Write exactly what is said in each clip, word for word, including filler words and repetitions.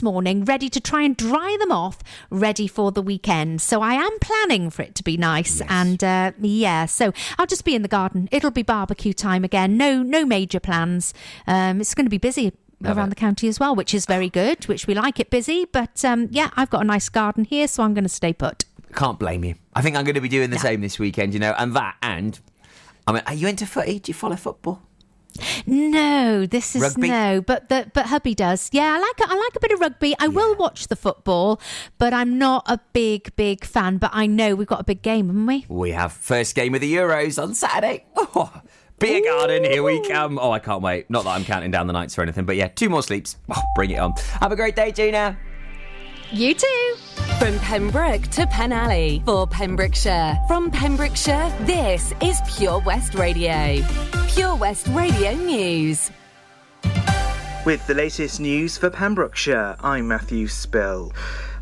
this morning, ready to try and dry them off, ready for the weekend. So I am planning for it to be nice. Yes. And uh, yeah, so I'll just be in the garden. It'll be barbecue time again. No, no major plans. Um, it's going to be busy. Love around it. The county as well, which is very good, which we like it busy. But um, yeah, I've got a nice garden here, so I'm going to stay put. Can't blame you. I think I'm going to be doing the yeah. same this weekend, you know, and that. And I mean, are you into footy? Do you follow football? No, this is rugby? no, but the, but hubby does. Yeah, I like a, I like a bit of rugby. I yeah. will watch the football, but I'm not a big big fan. But I know we've got a big game, haven't we? We have first game of the Euros on Saturday. Oh. Beer garden, here we come. Oh, I can't wait. Not that I'm counting down the nights or anything, but yeah, two more sleeps. Oh, bring it on. Have a great day, Gina. You too. From Pembroke to Penalley, for Pembrokeshire. From Pembrokeshire, this is Pure West Radio. Pure West Radio News. With the latest news for Pembrokeshire, I'm Matthew Spill.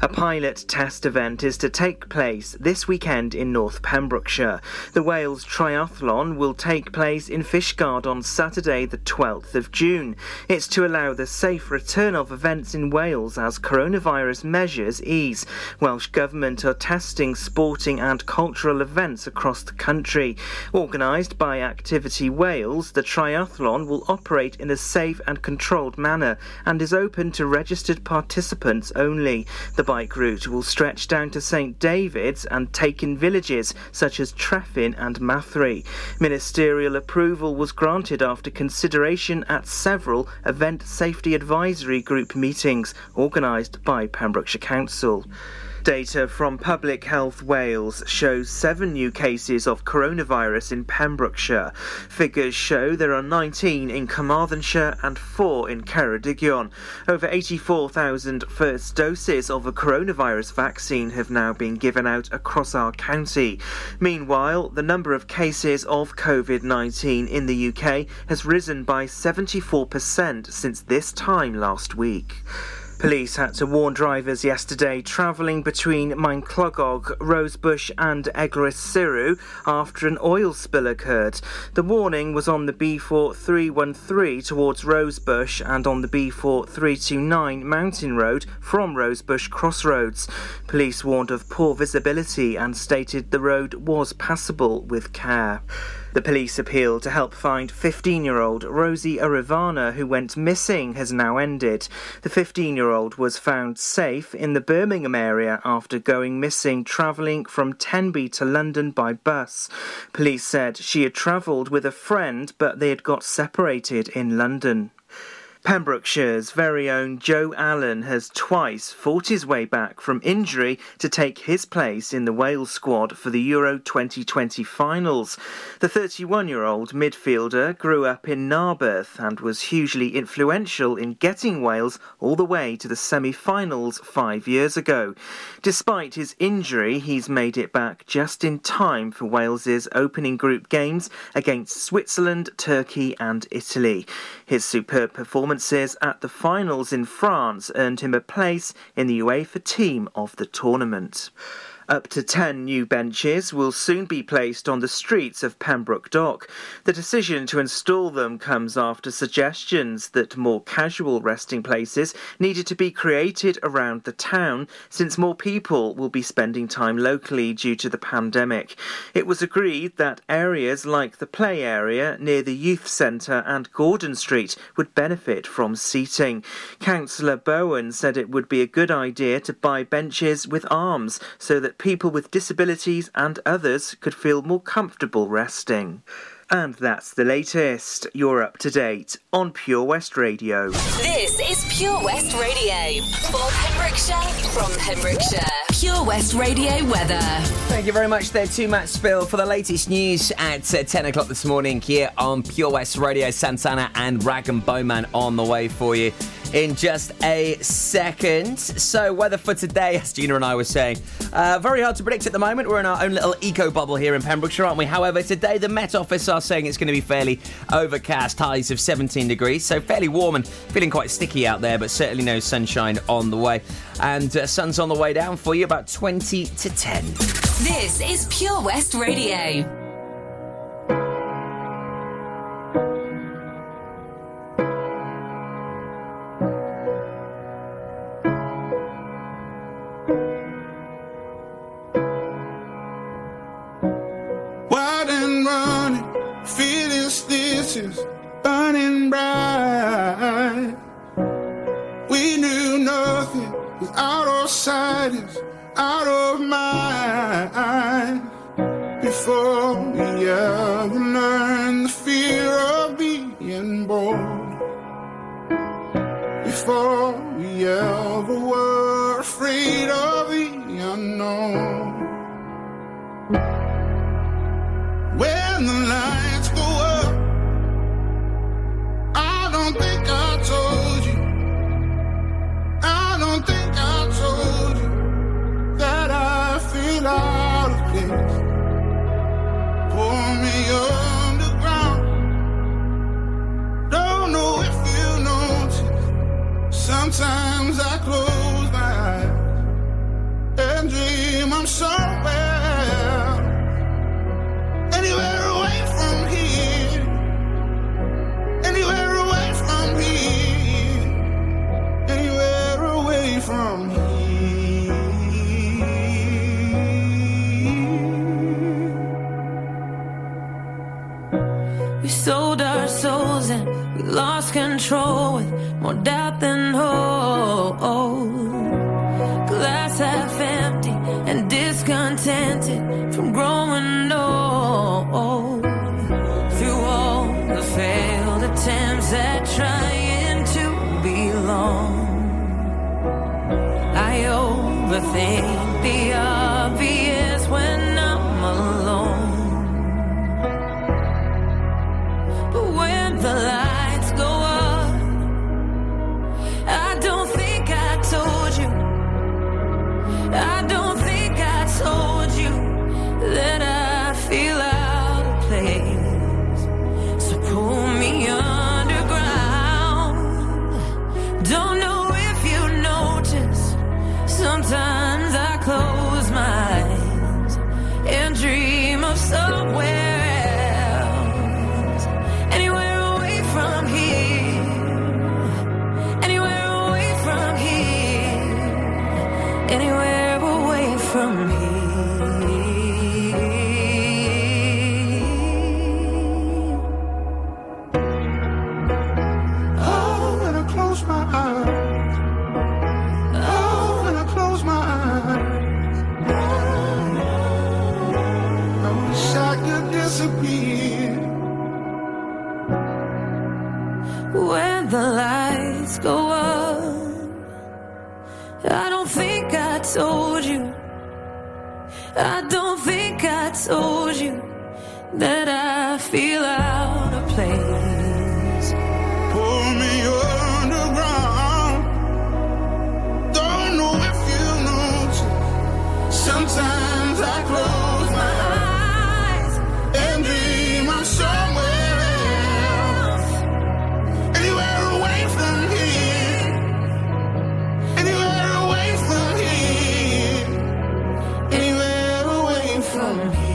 A pilot test event is to take place this weekend in North Pembrokeshire. The Wales Triathlon will take place in Fishguard on Saturday the twelfth of June. It's to allow the safe return of events in Wales as coronavirus measures ease. Welsh Government are testing sporting and cultural events across the country. Organised by Activity Wales, the triathlon will operate in a safe and controlled manner and is open to registered participants only. The bike route will stretch down to St David's and take in villages such as Treffin and Mathry. Ministerial approval was granted after consideration at several event safety advisory group meetings organised by Pembrokeshire Council. Data from Public Health Wales shows seven new cases of coronavirus in Pembrokeshire. Figures show there are nineteen in Carmarthenshire and four in Ceredigion. Over eighty-four thousand first doses of a coronavirus vaccine have now been given out across our county. Meanwhile, the number of cases of COVID nineteen in the U K has risen by seventy-four percent since this time last week. Police had to warn drivers yesterday travelling between Maenclogog, Rosebush and Eglwys Sirw after an oil spill occurred. The warning was on the B four three one three towards Rosebush and on the B four three two nine Mountain Road from Rosebush Crossroads. Police warned of poor visibility and stated the road was passable with care. The police appeal to help find fifteen-year-old Rosie Arivana, who went missing, has now ended. The fifteen-year-old was found safe in the Birmingham area after going missing travelling from Tenby to London by bus. Police said she had travelled with a friend, but they had got separated in London. Pembrokeshire's very own Joe Allen has twice fought his way back from injury to take his place in the Wales squad for the Euro twenty twenty finals. The thirty-one-year-old midfielder grew up in Narberth and was hugely influential in getting Wales all the way to the semi-finals five years ago. Despite his injury, he's made it back just in time for Wales's opening group games against Switzerland, Turkey and Italy. His superb performance Performances at the finals in France earned him a place in the UEFA team of the tournament. Up to ten new benches will soon be placed on the streets of Pembroke Dock. The decision to install them comes after suggestions that more casual resting places needed to be created around the town, since more people will be spending time locally due to the pandemic. It was agreed that areas like the play area near the youth centre and Gordon Street would benefit from seating. Councillor Bowen said it would be a good idea to buy benches with arms so that people with disabilities and others could feel more comfortable resting. And that's the latest. You're up to date on Pure West Radio. This is Pure West Radio. For Pembrokeshire, from Pembrokeshire. Pure West Radio weather. Thank you very much there to Matt Spill for the latest news at uh, ten o'clock this morning here on Pure West Radio. Santana and Rag and Bowman on the way for you in just a second. So weather for today, as Gina and I were saying, uh, very hard to predict at the moment. We're in our own little eco bubble here in Pembrokeshire, aren't we? However, today the Met Office are saying it's going to be fairly overcast, highs of seventeen degrees, so fairly warm and feeling quite sticky out there, but certainly no sunshine on the way. And uh, sun's on the way down for you, about twenty to ten. This is Pure West Radio. is burning bright. We knew nothing was out of sight, is out of mind. Before we ever learned the fear of being born, before we ever were afraid of the unknown. When the lights go up, I don't think I told you, I don't think I told you that I feel out of place. Pour me underground, don't know if you notice. Sometimes I close my eyes and dream I'm somewhere, anywhere away from here, anywhere away from here, anywhere away from here. We sold our souls and we lost control with more doubt than hope. Glass half empty and discontented from growing old. Through all the failed attempts at trying to belong, I overthink the obvious when I'm alone. But when the lights go up, I don't think I told you, I don't think I told you that I feel out of place. So pull me underground, don't know if you notice. Sometimes I close my eyes and dream of somewhere else, anywhere away from here, anywhere away from here, anywhere from here. Oh, when I close my eyes, oh, when I close my eyes, I wish I could disappear. When the lights go up, I don't think I told you, I don't think I told you that I feel out of place. Pull me underground, don't know if you know. Sometimes I close my eyes and dream I'm somewhere else, anywhere away from here, anywhere away from here, anywhere from here.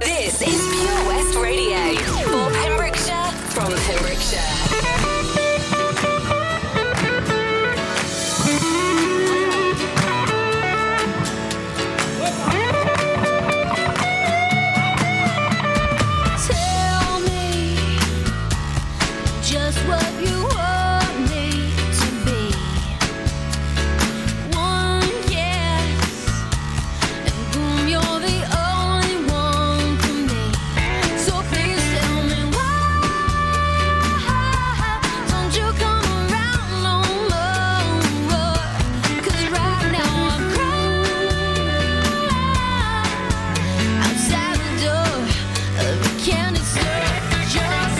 This is Pure West Radio for Pembrokeshire, from Pembrokeshire. Just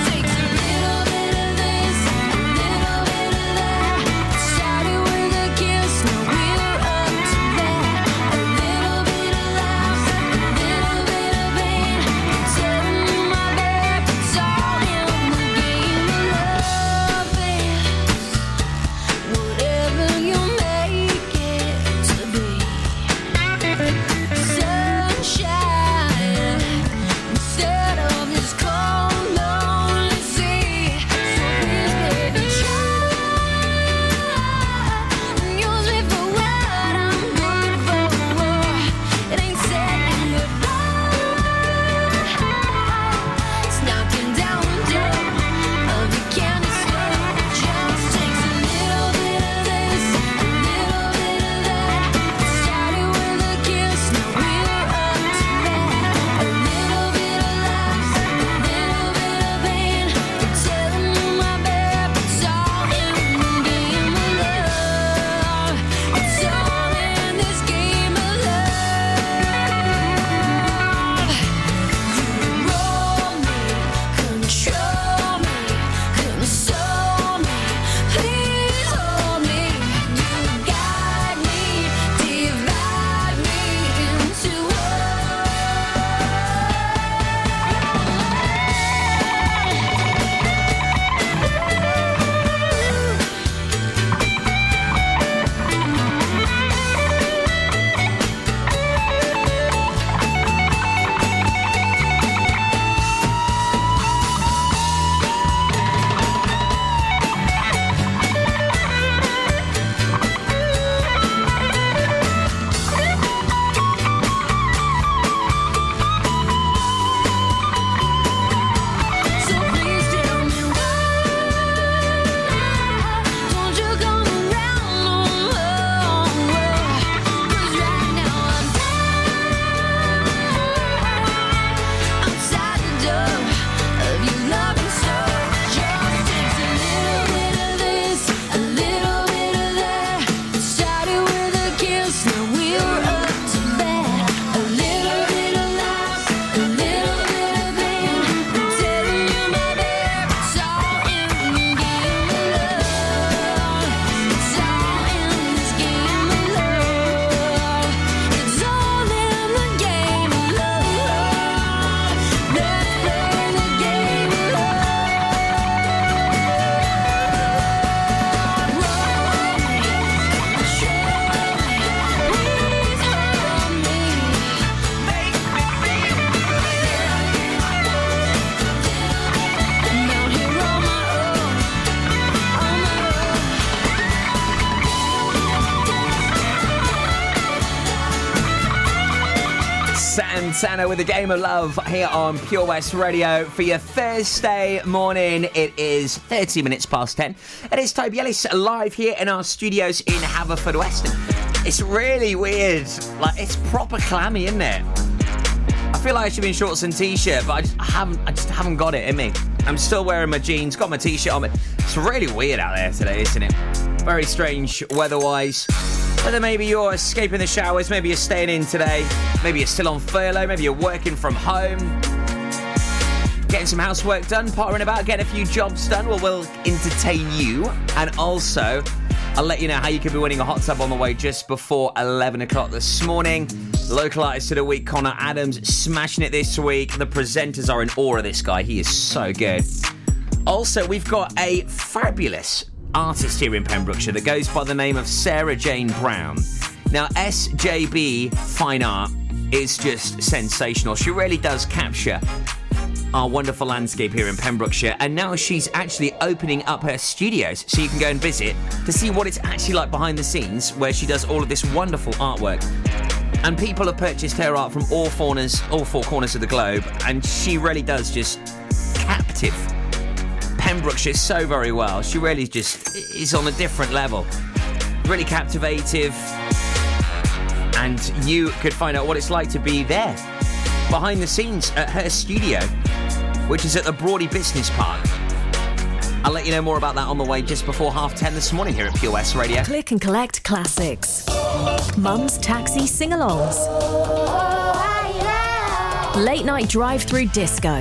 takes a little bit of this. Santana with a Game of Love here on Pure West Radio for your Thursday morning. It is thirty minutes past ten. It is Toby Ellis live here in our studios in Haverfordwest. It's really weird. Like, it's proper clammy, isn't it? I feel like I should be in shorts and t-shirt, but I just I haven't. I just haven't got it in me. I'm still wearing my jeans, got my t-shirt on. But it's really weird out there today, isn't it? Very strange weather-wise. Whether maybe you're escaping the showers, maybe you're staying in today, maybe you're still on furlough, maybe you're working from home, getting some housework done, pottering about, getting a few jobs done. Well, we'll entertain you, and also I'll let you know how you could be winning a hot tub on the way just before eleven o'clock this morning. Local artist of the week, Connor Adams, smashing it this week. The presenters are in awe of this guy. He is so good. Also, we've got a fabulous artist here in Pembrokeshire that goes by the name of Sarah Jane Brown. Now, S J B Fine Art is just sensational. She really does capture our wonderful landscape here in Pembrokeshire, and now she's actually opening up her studios so you can go and visit to see what it's actually like behind the scenes, where she does all of this wonderful artwork. And people have purchased her art from all corners, all four corners of the globe, and she really does just captive Pembrokeshire so very well. She really just is on a different level. Really captivative. And you could find out what it's like to be there, behind the scenes at her studio, which is at the Brodie Business Park. I'll let you know more about that on the way just before half ten this morning here at Pure West Radio. Click and collect classics. Mum's Taxi sing-alongs. Late night drive-through disco.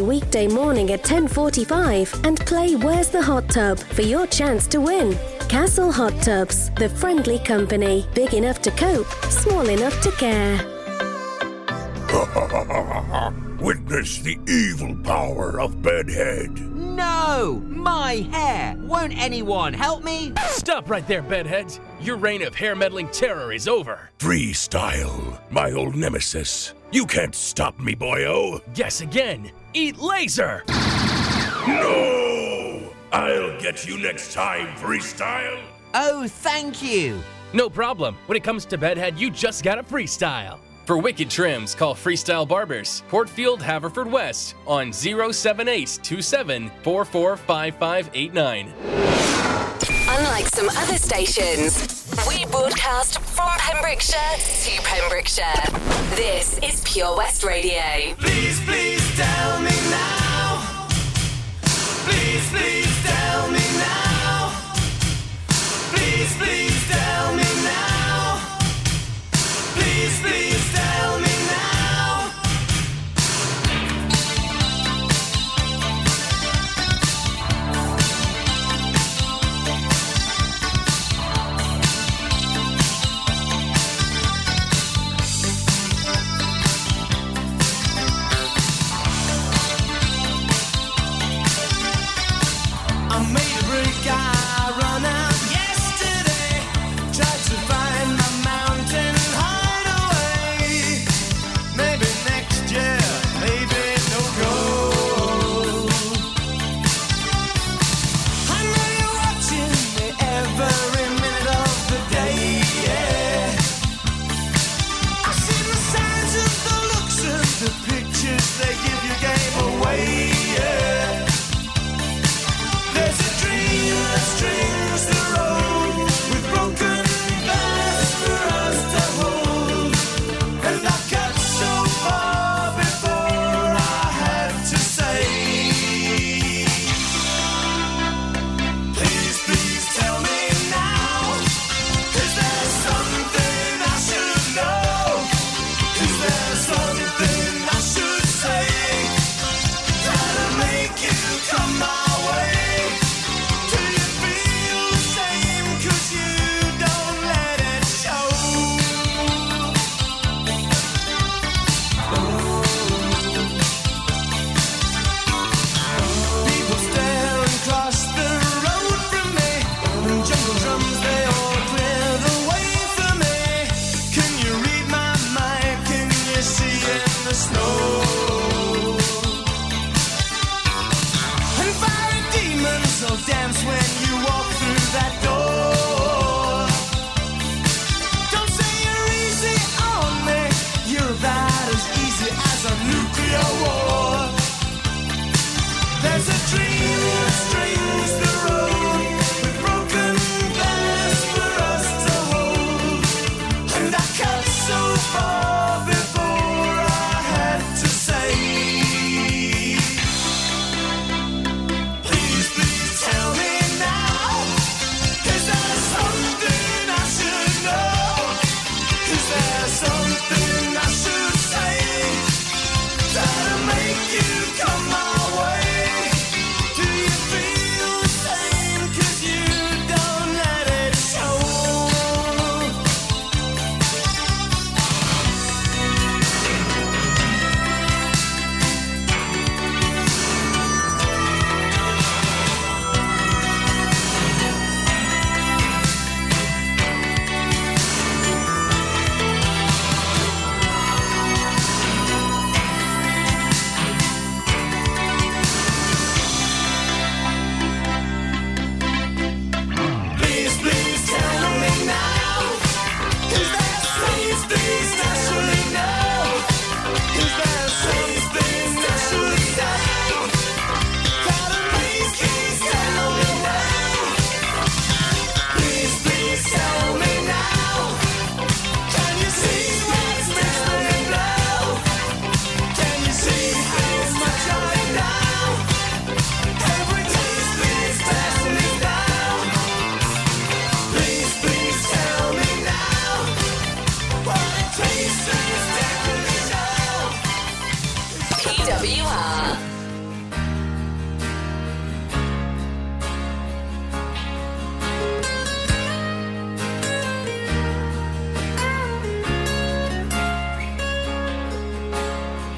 weekday morning at ten forty-five and play Where's the Hot Tub for your chance to win. Castle Hot Tubs, the friendly company. Big enough to cope, small enough to care. Witness the evil power of Bedhead. No! My hair! Won't anyone help me? Stop right there, bedheads. Your reign of hair-meddling terror is over. Freestyle, my old nemesis. You can't stop me, boyo. Guess again. Eat laser! No! I'll get you next time, Freestyle. Oh, thank you. No problem. When it comes to bedhead, you just gotta freestyle. For wicked trims, call Freestyle Barbers, Portfield, Haverfordwest, on zero seven eight two seven four four five five eight nine. Unlike some other stations, we broadcast from Pembrokeshire to Pembrokeshire. This is Pure West Radio. Please, please tell me now. Please, please tell me now. Please, please tell me now. Please, please tell me now.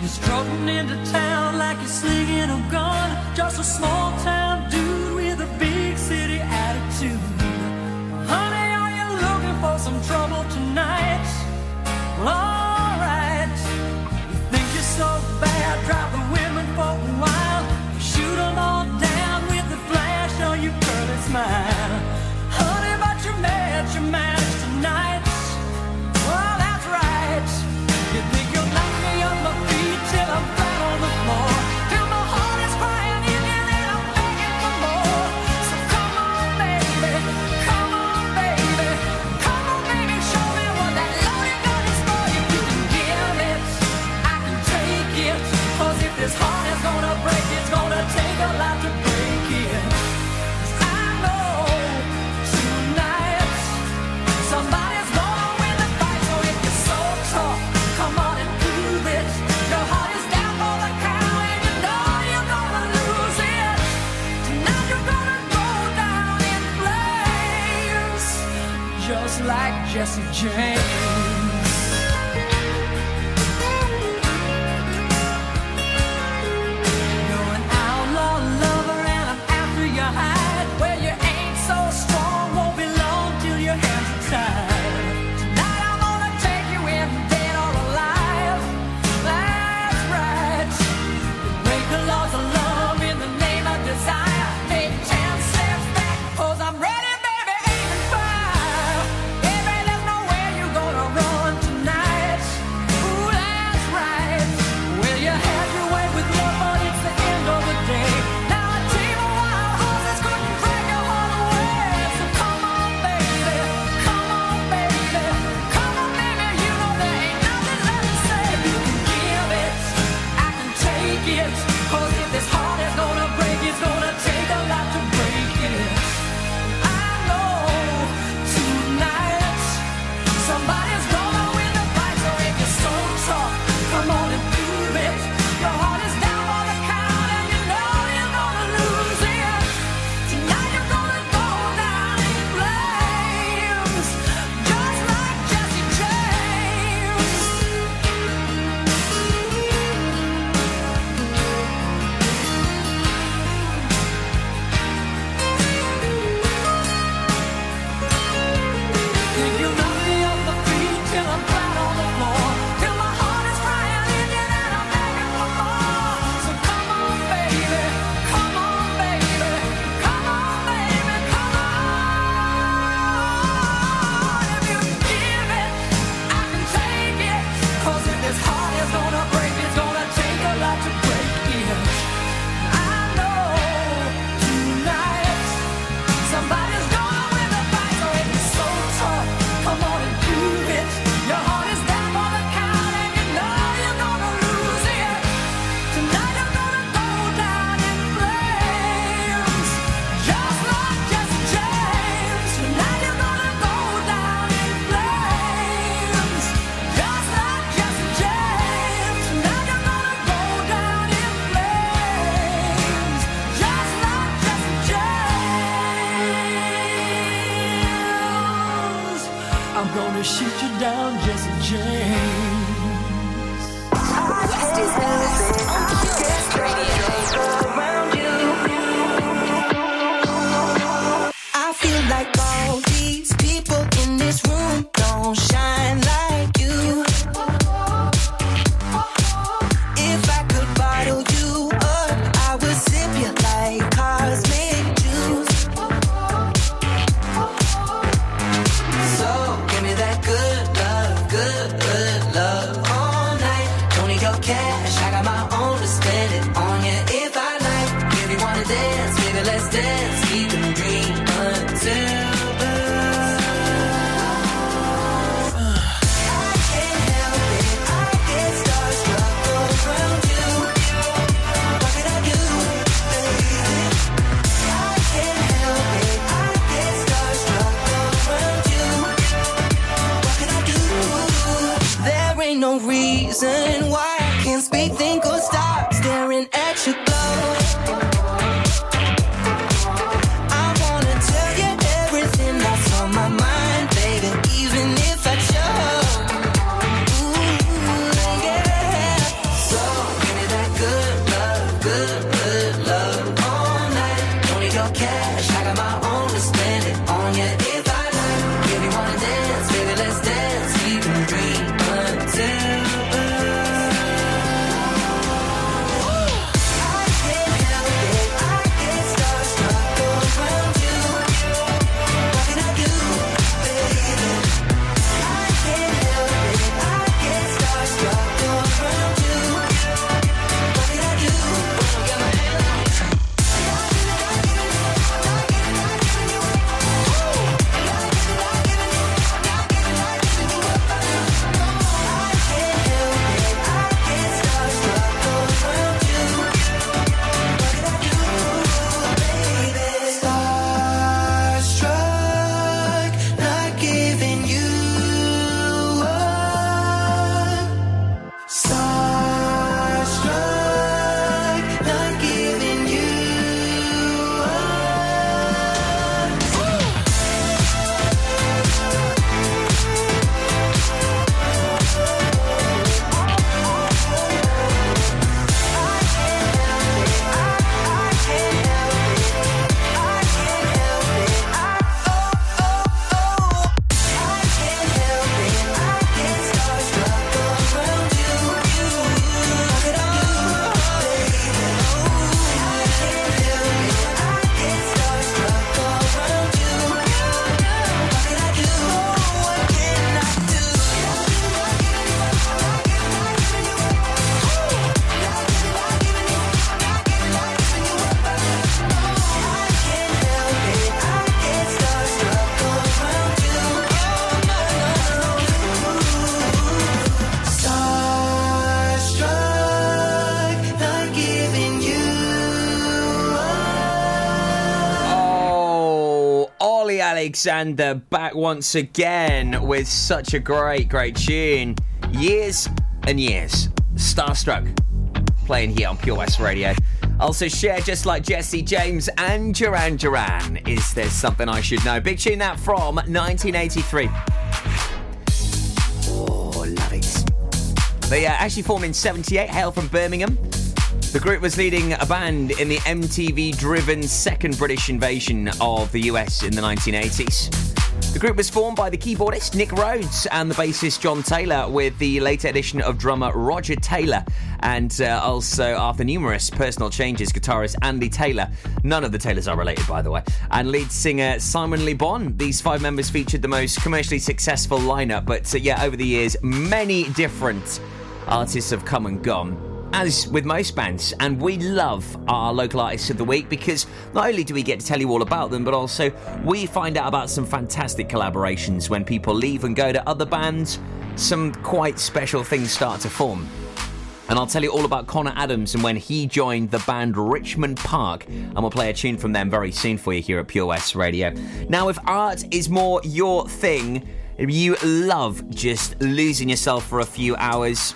You're strutting into town like you're slinging a gun. Just a small town dude with a big city attitude. Honey, are you looking for some trouble tonight? Well, alright. You think you're so bad, drive the women for a while. You shoot them all down with a flash on your pearly smile. Honey, but you're mad, you're mad tonight. Well, that's right. You think you'll knock me on my feet till I'm flat on the floor, till my heart is crying in and I'm begging for more. So come on, baby, come on, baby, come on, baby, show me what that love you got is for. If you can give it, I can take it. 'Cause if this heart is gonna break, it's gonna take a lot to break it. I know tonight somebody. Like Jesse James. You're an outlaw lover and I'm after your hide. Well, you ain't so strong, won't be long till your hands are tied. Tonight I'm gonna take you in, dead or alive. That's right. You break the laws of love in the name of desire. Take ten steps back, 'cause I'm ready. So Alexander back once again with such a great, great tune. Years and years. Starstruck. Playing here on Pure West Radio. Also share just like Jesse James and Duran Duran. Is There Something I Should Know? Big tune that from nineteen eighty-three. Oh, love it. They uh, actually formed in seventy-eight, hail from Birmingham. The group was leading a band in the M T V-driven second British invasion of the U S in the nineteen eighties. The group was formed by the keyboardist Nick Rhodes and the bassist John Taylor, with the later addition of drummer Roger Taylor. And uh, also, after numerous personal changes, guitarist Andy Taylor, none of the Taylors are related, by the way, and lead singer Simon Le Bon. These five members featured the most commercially successful lineup. But uh, yeah, over the years, many different artists have come and gone, as with most bands, and we love our local artists of the week because not only do we get to tell you all about them, but also we find out about some fantastic collaborations when people leave and go to other bands. Some quite special things start to form. And I'll tell you all about Connor Adams and when he joined the band Richmond Park. And we'll play a tune from them very soon for you here at Pure West Radio. Now, if art is more your thing, if you love just losing yourself for a few hours,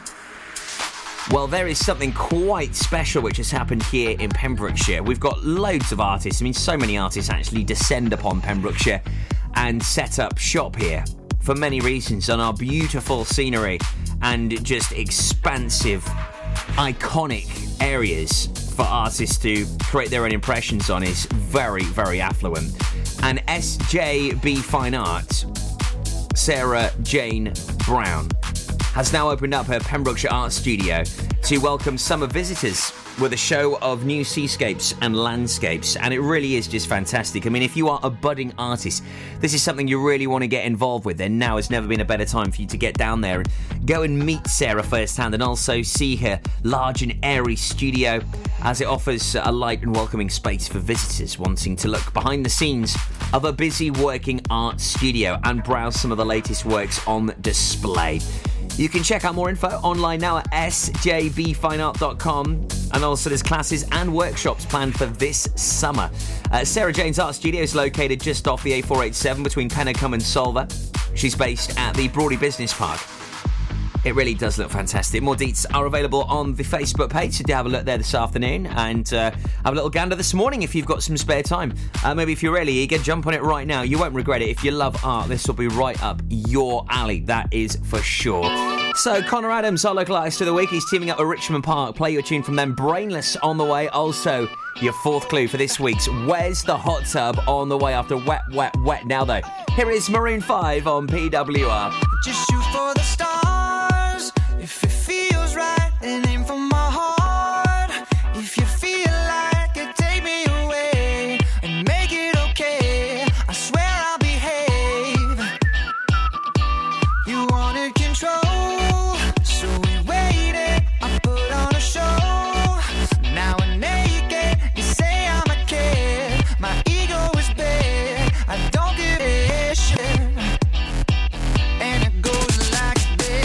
well, there is something quite special which has happened here in Pembrokeshire. We've got loads of artists. I mean, so many artists actually descend upon Pembrokeshire and set up shop here for many reasons, on our beautiful scenery and just expansive, iconic areas for artists to create their own impressions on is very, very affluent. And S J B Fine Arts, Sarah Jane Brown, has now opened up her Pembrokeshire Art Studio to welcome summer visitors with a show of new seascapes and landscapes, and it really is just fantastic. I mean, if you are a budding artist, this is something you really want to get involved with, and now has never been a better time for you to get down there and go and meet Sarah firsthand, and also see her large and airy studio as it offers a light and welcoming space for visitors wanting to look behind the scenes of a busy working art studio and browse some of the latest works on display. You can check out more info online now at s j b fine art dot com, and also there's classes and workshops planned for this summer. Uh, Sarah Jane's Art Studio is located just off the A four eighty-seven between Penicum and Solva. She's based at the Brodie Business Park. It really does look fantastic. More deets are available on the Facebook page, so do have a look there this afternoon, and uh, have a little gander this morning if you've got some spare time. Uh, maybe if you're really eager, jump on it right now. You won't regret it. If you love art, this will be right up your alley, that is for sure. So, Connor Adams, our local artist of the week, he's teaming up with Richmond Park. Play your tune from them, Brainless, on the way. Also, your fourth clue for this week's Where's the Hot Tub on the way after Wet, Wet, Wet. Now, though, here is Maroon five on P W R. Just shoot for the stars. If it feels right, and aim for my heart. If you feel like it, take me away and make it okay. I swear I'll behave. You wanted control, so we waited. I put on a show. Now I'm naked. You say I'm a kid. My ego is big. I don't give a shit. And it goes like this.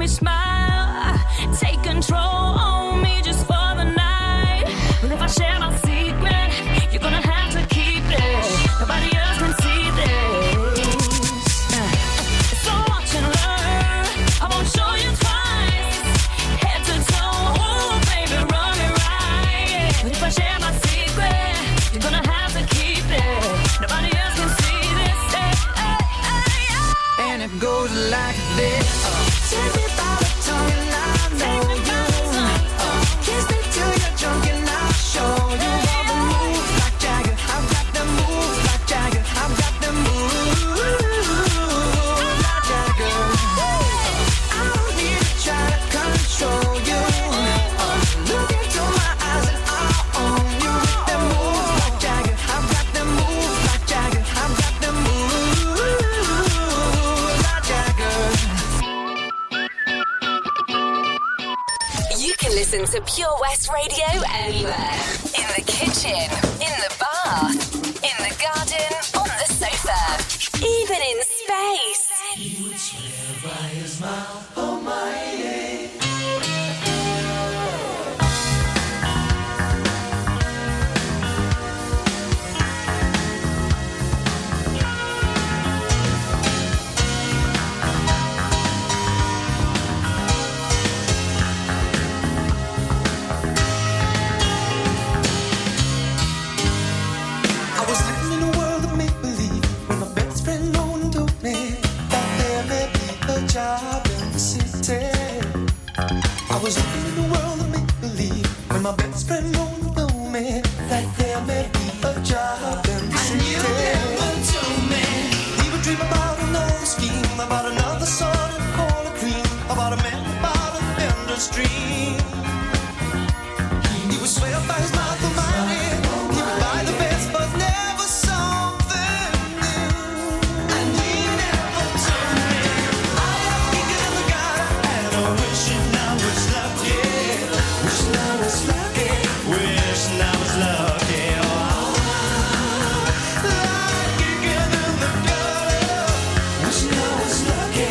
me smile, take control on me just for the night. But if I share my secret, you're gonna have to keep it. Nobody else can see this. So watch and learn, I won't show you twice. Head to toe, oh baby, run it right. But if I share my secret, you're gonna have to keep it. Nobody else can see this. Hey, hey, hey, hey. And it goes like this. Take me by the tongue and I know you. Kiss me till you're drunk and I'll show you all the moves like Jagger. I've got the moves like Jagger. I've got the moves like Jagger. I don't need to try to control you. Look into my eyes and I'll own you. The moves like Jagger. I've got the moves like Jagger. I've got the moves like Jagger. Listen to Pure West Radio anywhere. In the kitchen, in the bath, in the garden, on the sofa, even in space. He would swear by his mouth, oh my day. Job in the city. I was living in a world of make-believe when my best friend won't know me that there may be a job in the city. And you never told me. He would dream about another scheme, about another sun and cola cream, about a man about a vendor's dream. He would swear by his mouth of money. He would buy the best but never something new. And he never told me. Lucky.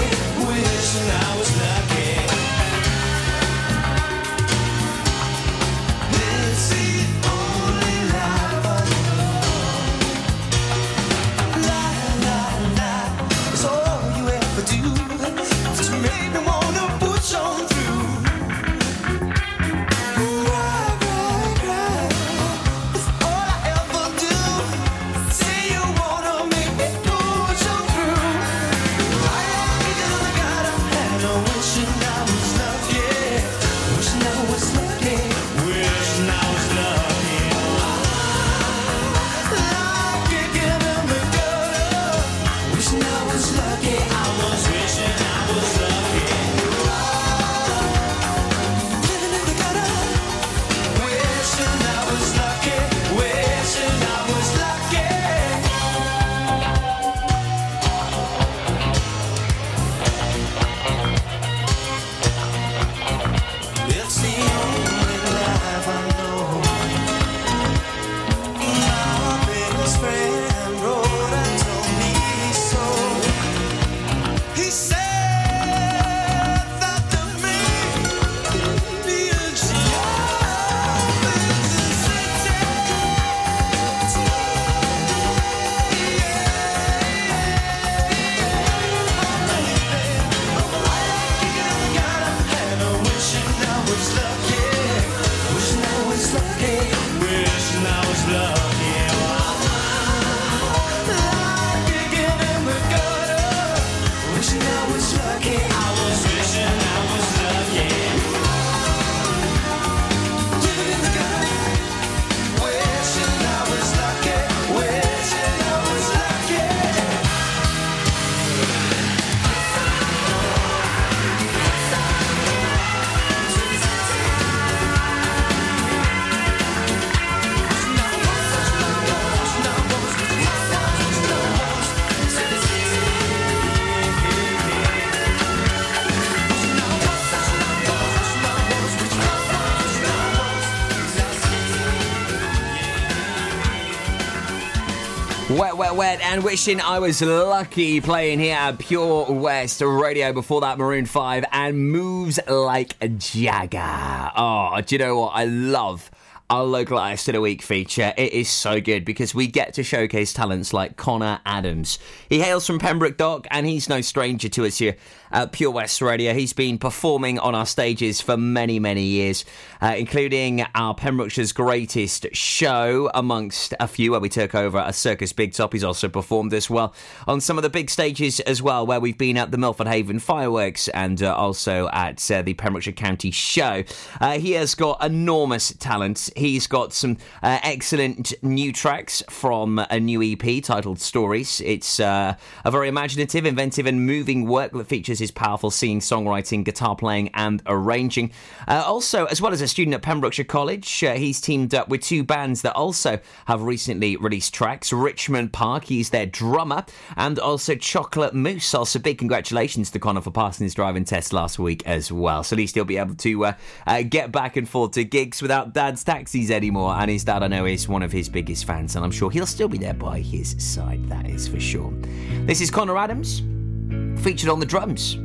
Wet and wishing I was lucky playing here at Pure West Radio. Before that, Maroon five and Moves Like a Jagger. Oh, do you know what? I love our Local Artist of the Week feature. It is so good because we get to showcase talents like Connor Adams. He hails from Pembroke Dock and he's no stranger to us here at Pure West Radio. He's been performing on our stages for many, many years, uh, including our Pembrokeshire's Greatest Show, amongst a few, where we took over a Circus Big Top. He's also performed as well on some of the big stages as well, where we've been at the Milford Haven Fireworks and uh, also at uh, the Pembrokeshire County Show. Uh, he has got enormous talent. He's got some uh, excellent new tracks from a new E P titled Stories. It's uh, a very imaginative, inventive and moving work that features his powerful singing, songwriting, guitar playing and arranging. Uh, also, as well as a student at Pembrokeshire College, uh, he's teamed up with two bands that also have recently released tracks. Richmond Park, he's their drummer, and also Chocolate Moose. Also, big congratulations to Connor for passing his driving test last week as well. So at least he'll be able to uh, uh, get back and forth to gigs without Dad's taxi anymore, and his dad, I know, is one of his biggest fans, and I'm sure he'll still be there by his side, that is for sure. This is Connor Adams, featured on the drums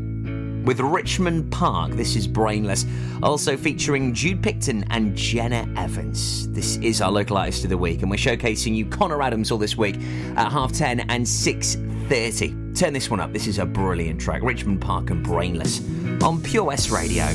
with Richmond Park. This is Brainless, also featuring Jude Picton and Jenna Evans. This is our Local Artist of the Week, and we're showcasing you Connor Adams all this week at half ten and six thirty. Turn this one up, this is a brilliant track, Richmond Park and Brainless on Pure West Radio.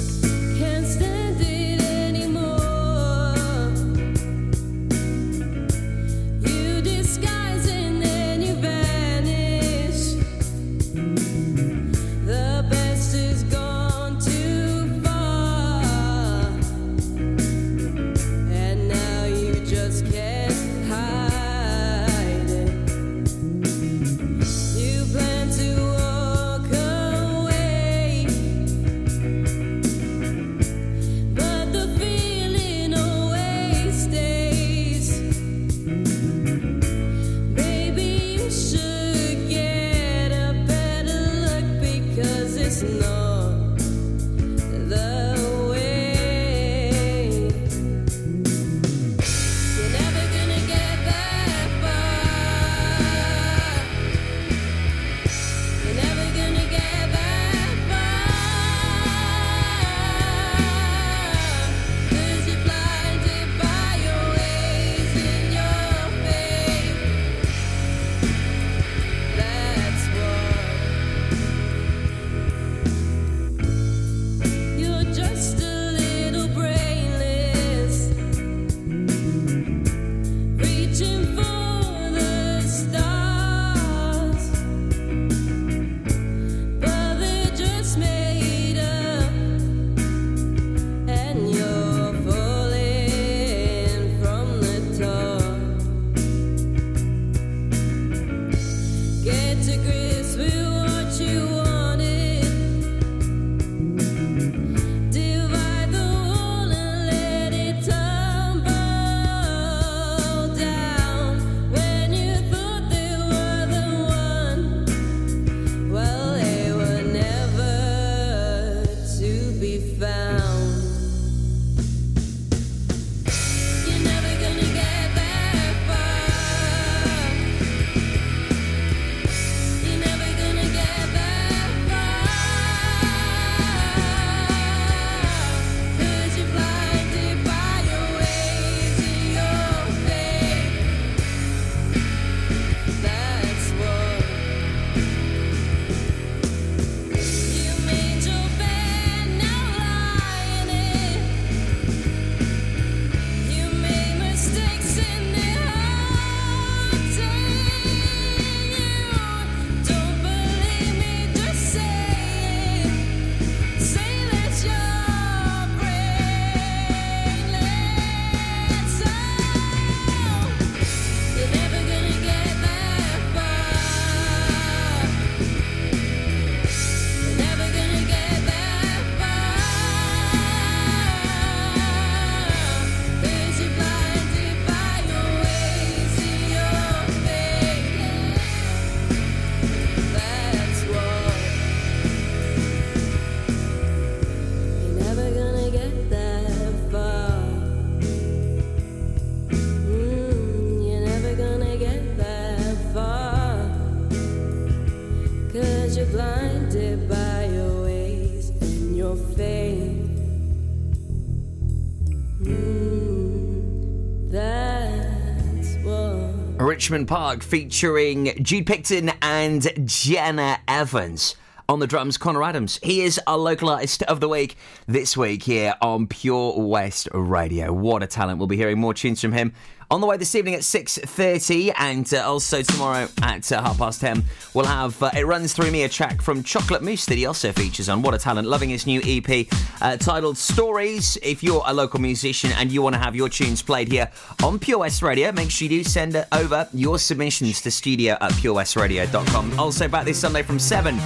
Richmond Park, featuring Jude Picton and Jenna Evans. On the drums, Connor Adams. He is our local artist of the week this week here on Pure West Radio. What a talent. We'll be hearing more tunes from him on the way this evening at six thirty, and uh, also tomorrow at uh, half past ten, we'll have uh, It Runs Through Me, a track from Chocolate Moose that he also features on. What a talent. Loving his new E P uh, titled Stories. If you're a local musician and you want to have your tunes played here on Pure West Radio, make sure you do send over your submissions to studio at purewestradio dot com. Also back this Sunday from seven,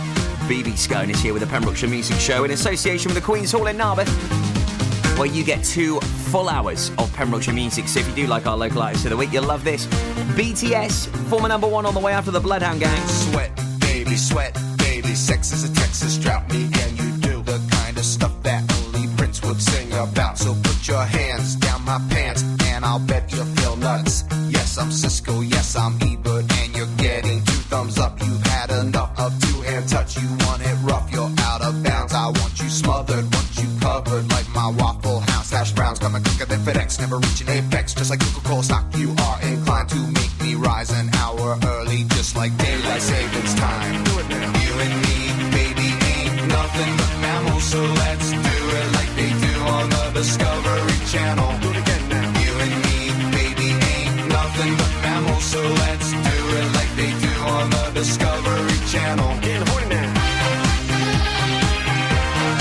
B B Scone is here with the Pembrokeshire Music Show in association with the Queen's Hall in Narberth, where you get two full hours of Pembrokeshire music. So if you do like our local artists of the week, you'll love this. B T S, former number one on the way after the Bloodhound Gang. Sweat, baby, sweat, baby, sex is a Texas drought. Me and you do the kind of stuff that only Prince would sing about. So put your hands down my pants and I'll bet you feel nuts. Yes, I'm Cisco, yes, I'm Ebert, and you're getting two thumbs up. You've had enough of two hand touch. You want it rough, you're out of bounds. I want you smothered, want you covered like my Waffle House hash browns. Coming quicker than FedEx, never reaching apex. Just like Coca-Cola stock, you are inclined to make me rise an hour early, just like daylight savings time. Do it now. You and me, baby, ain't nothing but mammals, so let's do it like they do on the Discovery Channel. Do it again now. You and me, baby, ain't nothing but mammals, so let's do it like they do on the Discovery Channel. Get horny now. Show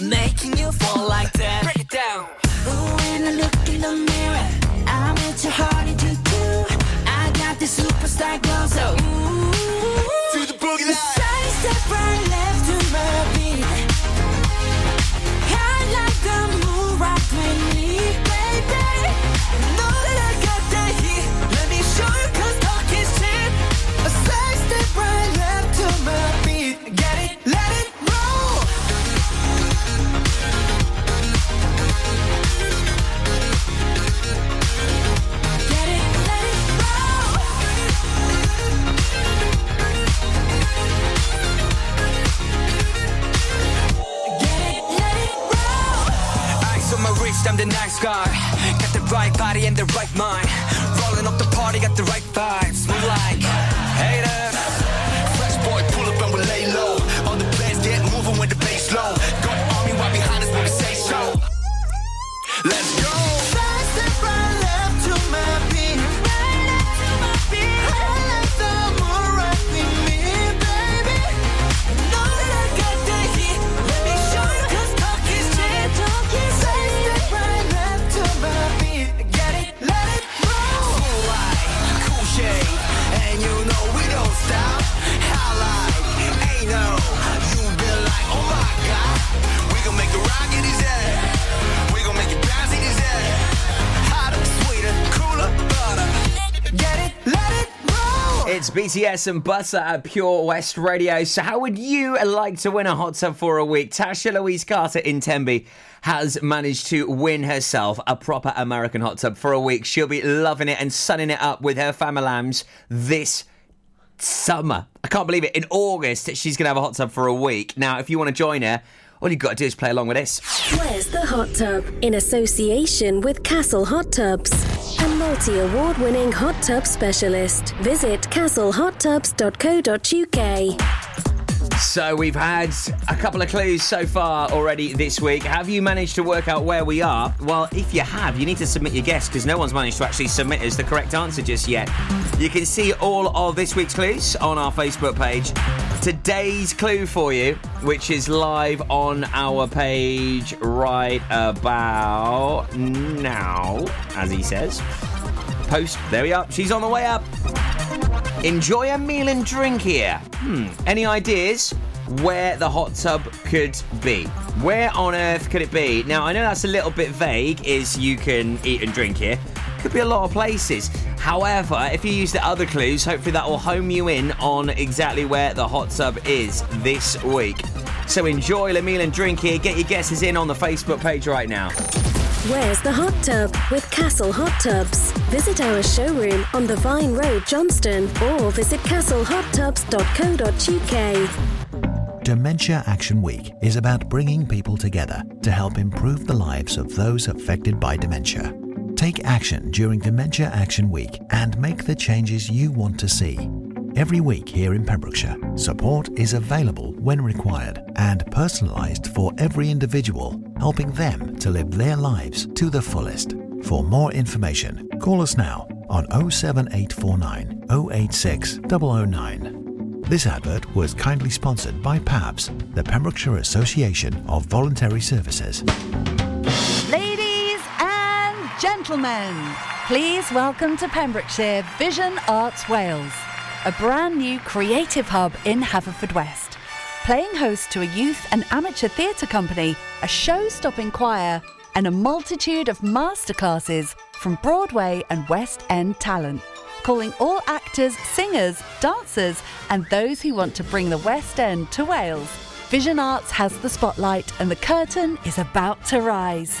making you fall like that. Break it down. Ooh, when I look in the mirror, I'm at your heart into two. I got this superstar glow, so ooh, to the boogie line. Side step right, left to my beat. I like the moon rock with me, baby. I know that I got that heat. Let me show you, 'cause talk is cheap. A side step right, left to my beat. Get it, let it. I'm the nice guy, got the right body and the right mind. Rolling up the party, got the right vibes. Move like haters. Fresh boy, pull up and we lay low. All the bands get moving with the bass low. Got the army right behind us when we say so. Let's go. Fast step right, left to my beat. Right up to my beat. I love the moon right with me, baby. Know that I got the heat. Let me show you, 'cause talk is cheap. Talk is cheap. And you know we don't stop. Highlight, ain't no. You've been like, oh my God. We gon' make a rock in his head. We gon' make it bounce in his head. Hotter, sweeter, cooler, butter. Get it, let it roll. It's B T S and Butter at Pure West Radio. So how would you like to win a hot tub for a week? Tasha Louise Carter in Temby has managed to win herself a proper American hot tub for a week. She'll be loving it and sunning it up with her famalams this summer. I can't believe it. In August, she's going to have a hot tub for a week. Now, if you want to join her, all you've got to do is play along with this. Where's the hot tub? In association with Castle Hot Tubs, a multi-award-winning hot tub specialist. Visit castle hot tubs dot co dot u k. So we've had a couple of clues so far already this week. Have you managed to work out where we are? Well, if you have, you need to submit your guess, because no one's managed to actually submit us the correct answer just yet. You can see all of this week's clues on our Facebook page. Today's clue for you, which is live on our page right about now, as he says. Post. There we are. She's on the way up. Enjoy a meal and drink here. Hmm. Any ideas where the hot tub could be? Where on earth could it be? Now, I know that's a little bit vague, is you can eat and drink here. Could be a lot of places. However, if you use the other clues, hopefully that will home you in on exactly where the hot tub is this week. So enjoy a meal and drink here. Get your guesses in on the Facebook page right now. Where's the hot tub with Castle Hot Tubs? Visit our showroom on the Vine Road, Johnston, or visit castle hot tubs dot co dot u k. Dementia Action Week is about bringing people together to help improve the lives of those affected by dementia. Take action during Dementia Action Week and make the changes you want to see. Every week here in Pembrokeshire, support is available when required and personalised for every individual, helping them to live their lives to the fullest. For more information, call us now on oh seven eight four nine, oh eight six, oh oh nine. This advert was kindly sponsored by P A B S, the Pembrokeshire Association of Voluntary Services. Ladies and gentlemen, please welcome to Pembrokeshire Vision Arts Wales, a brand new creative hub in Haverfordwest, playing host to a youth and amateur theatre company, a show-stopping choir, and a multitude of masterclasses from Broadway and West End talent, calling all actors, singers, dancers, and those who want to bring the West End to Wales. Vision Arts has the spotlight and the curtain is about to rise.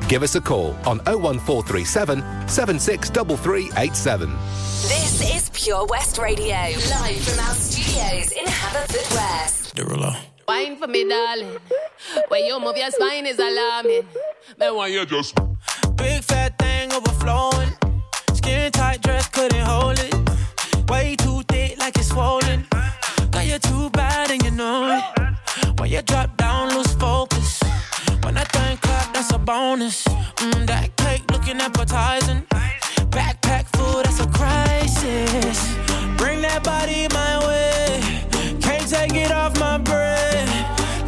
Give us a call on oh one four three seven, seven six three three eight seven. This is Pure West Radio, live from our studios in Haverfordwest. Derulo. Wine for me, darling. When you move your spine is alarming. Man, why you just... Big fat thing overflowing. Skin tight dress couldn't hold it. Way too thick like it's swollen. Now you're too bad and you know it. When you drop down, lose focus. When I think clap, that's a bonus. Mm, that cake looking appetizing. Backpack full, that's a crisis. Bring that body my way. Can't take it off my brain.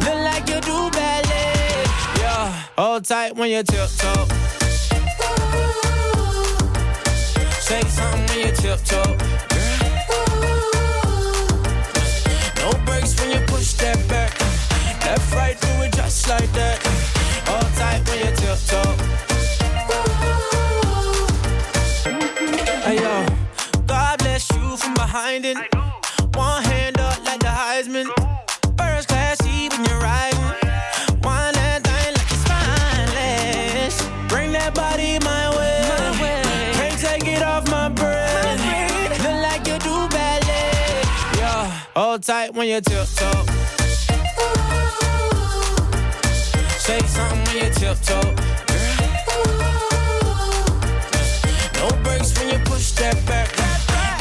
Look like you do ballet. Yeah, hold tight when you tiptoe. Shake something when you tiptoe. No brakes when you push that back. Left, right, do it just like that. Hold tight when you tiptoe. Hey yo, God bless you from behind it. One hand up like the Heisman. First class seat when you're riding. Wine that thing like it's spineless. Bring that body my way. Can't take it off my breath. Look like you do ballet. Yeah, hold tight when you tiptoe. Say something when you tiptoe, girl. No brakes when you push that back.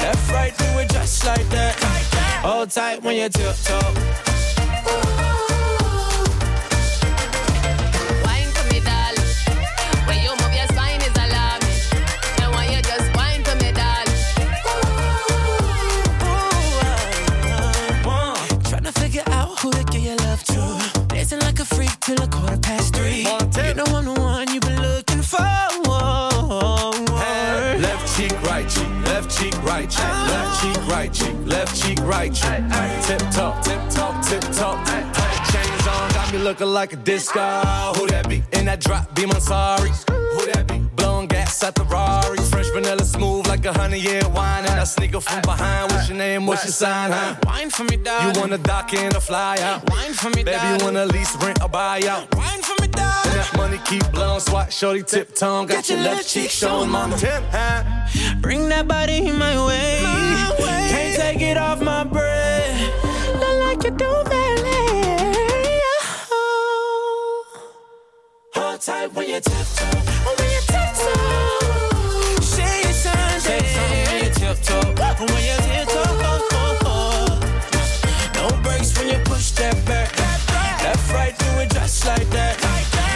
Left, right, do it just like that. Hold tight when you tiptoe. Wine for me, darling. When you move your spine is alarming. And when you just wine for me, darling. Ooh, ooh, uh, trying to figure out who to give your love to. Dancing like a freak till a quarter past three. You know I'm the one you've been looking for. Hey, left cheek, right cheek, left cheek, right cheek, oh. Left cheek, right cheek, left cheek, right cheek. Hey, tip top, tip top, tip top. Hey, hey. Chains on, got me looking like a disco. Who that be? In that drop beam, I'm sorry. Who that be? Blowing gas at the Ferrari. Fresh vanilla smooth like a hundred-year wine. And I sneak up from behind. What's your name? What's your sign? Huh? Wine for me, darling. You want a dock and a fly out. Wine for me, baby, darling. You want a lease, rent, or buy out. Wine for me, darling. And that money keep blowing. Swat, shorty, tip-tongue. Got, Got your, your left cheek showing, mama. Tip, huh? Bring that body my way. My way. Can't take it off my bread. Look like you do ballet. Oh. Hold tight when you tip-toe. When you tiptoe, oh, oh, oh. No brakes when you push that back. Left, right, do it just like that.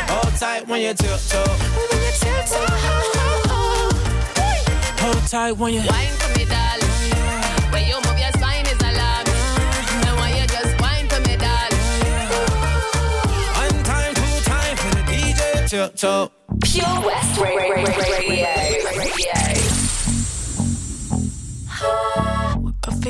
Hold tight when you tiptoe. When you tiptoe, oh, oh, oh. Hold tight when you wine for me, darling. When you move your spine is alarming. And when you just wine for me, darling. One time, two time for the D J tiptoe. Pure West Radio. Radio. But for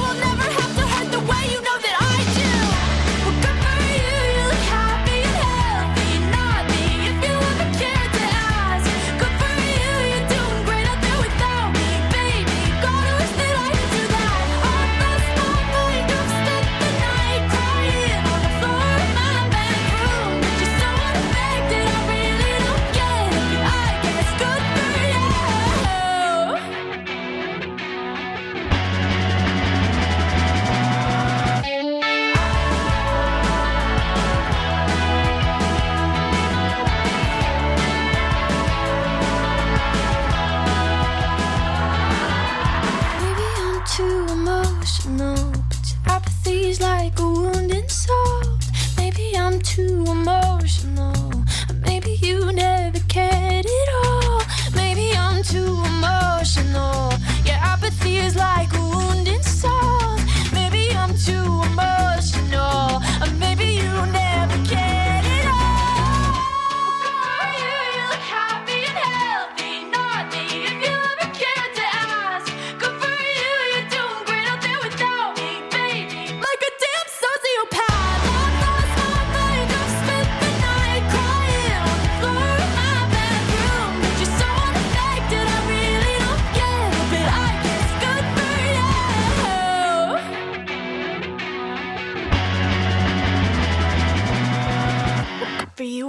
will never have to hurt the way you know that.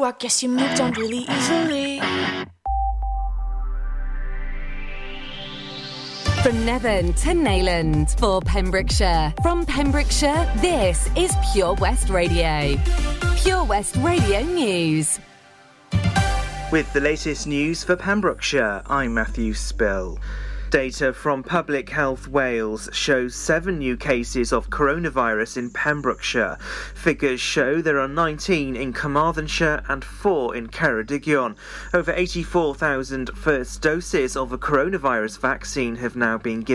I guess you moved on really easily. From Nevern to Nayland, for Pembrokeshire. From Pembrokeshire, this is Pure West Radio. Pure West Radio News. With the latest news for Pembrokeshire, I'm Matthew Spill. Data from Public Health Wales shows seven new cases of coronavirus in Pembrokeshire. Figures show there are nineteen in Carmarthenshire and four in Ceredigion. Over eighty-four thousand first doses of a coronavirus vaccine have now been given.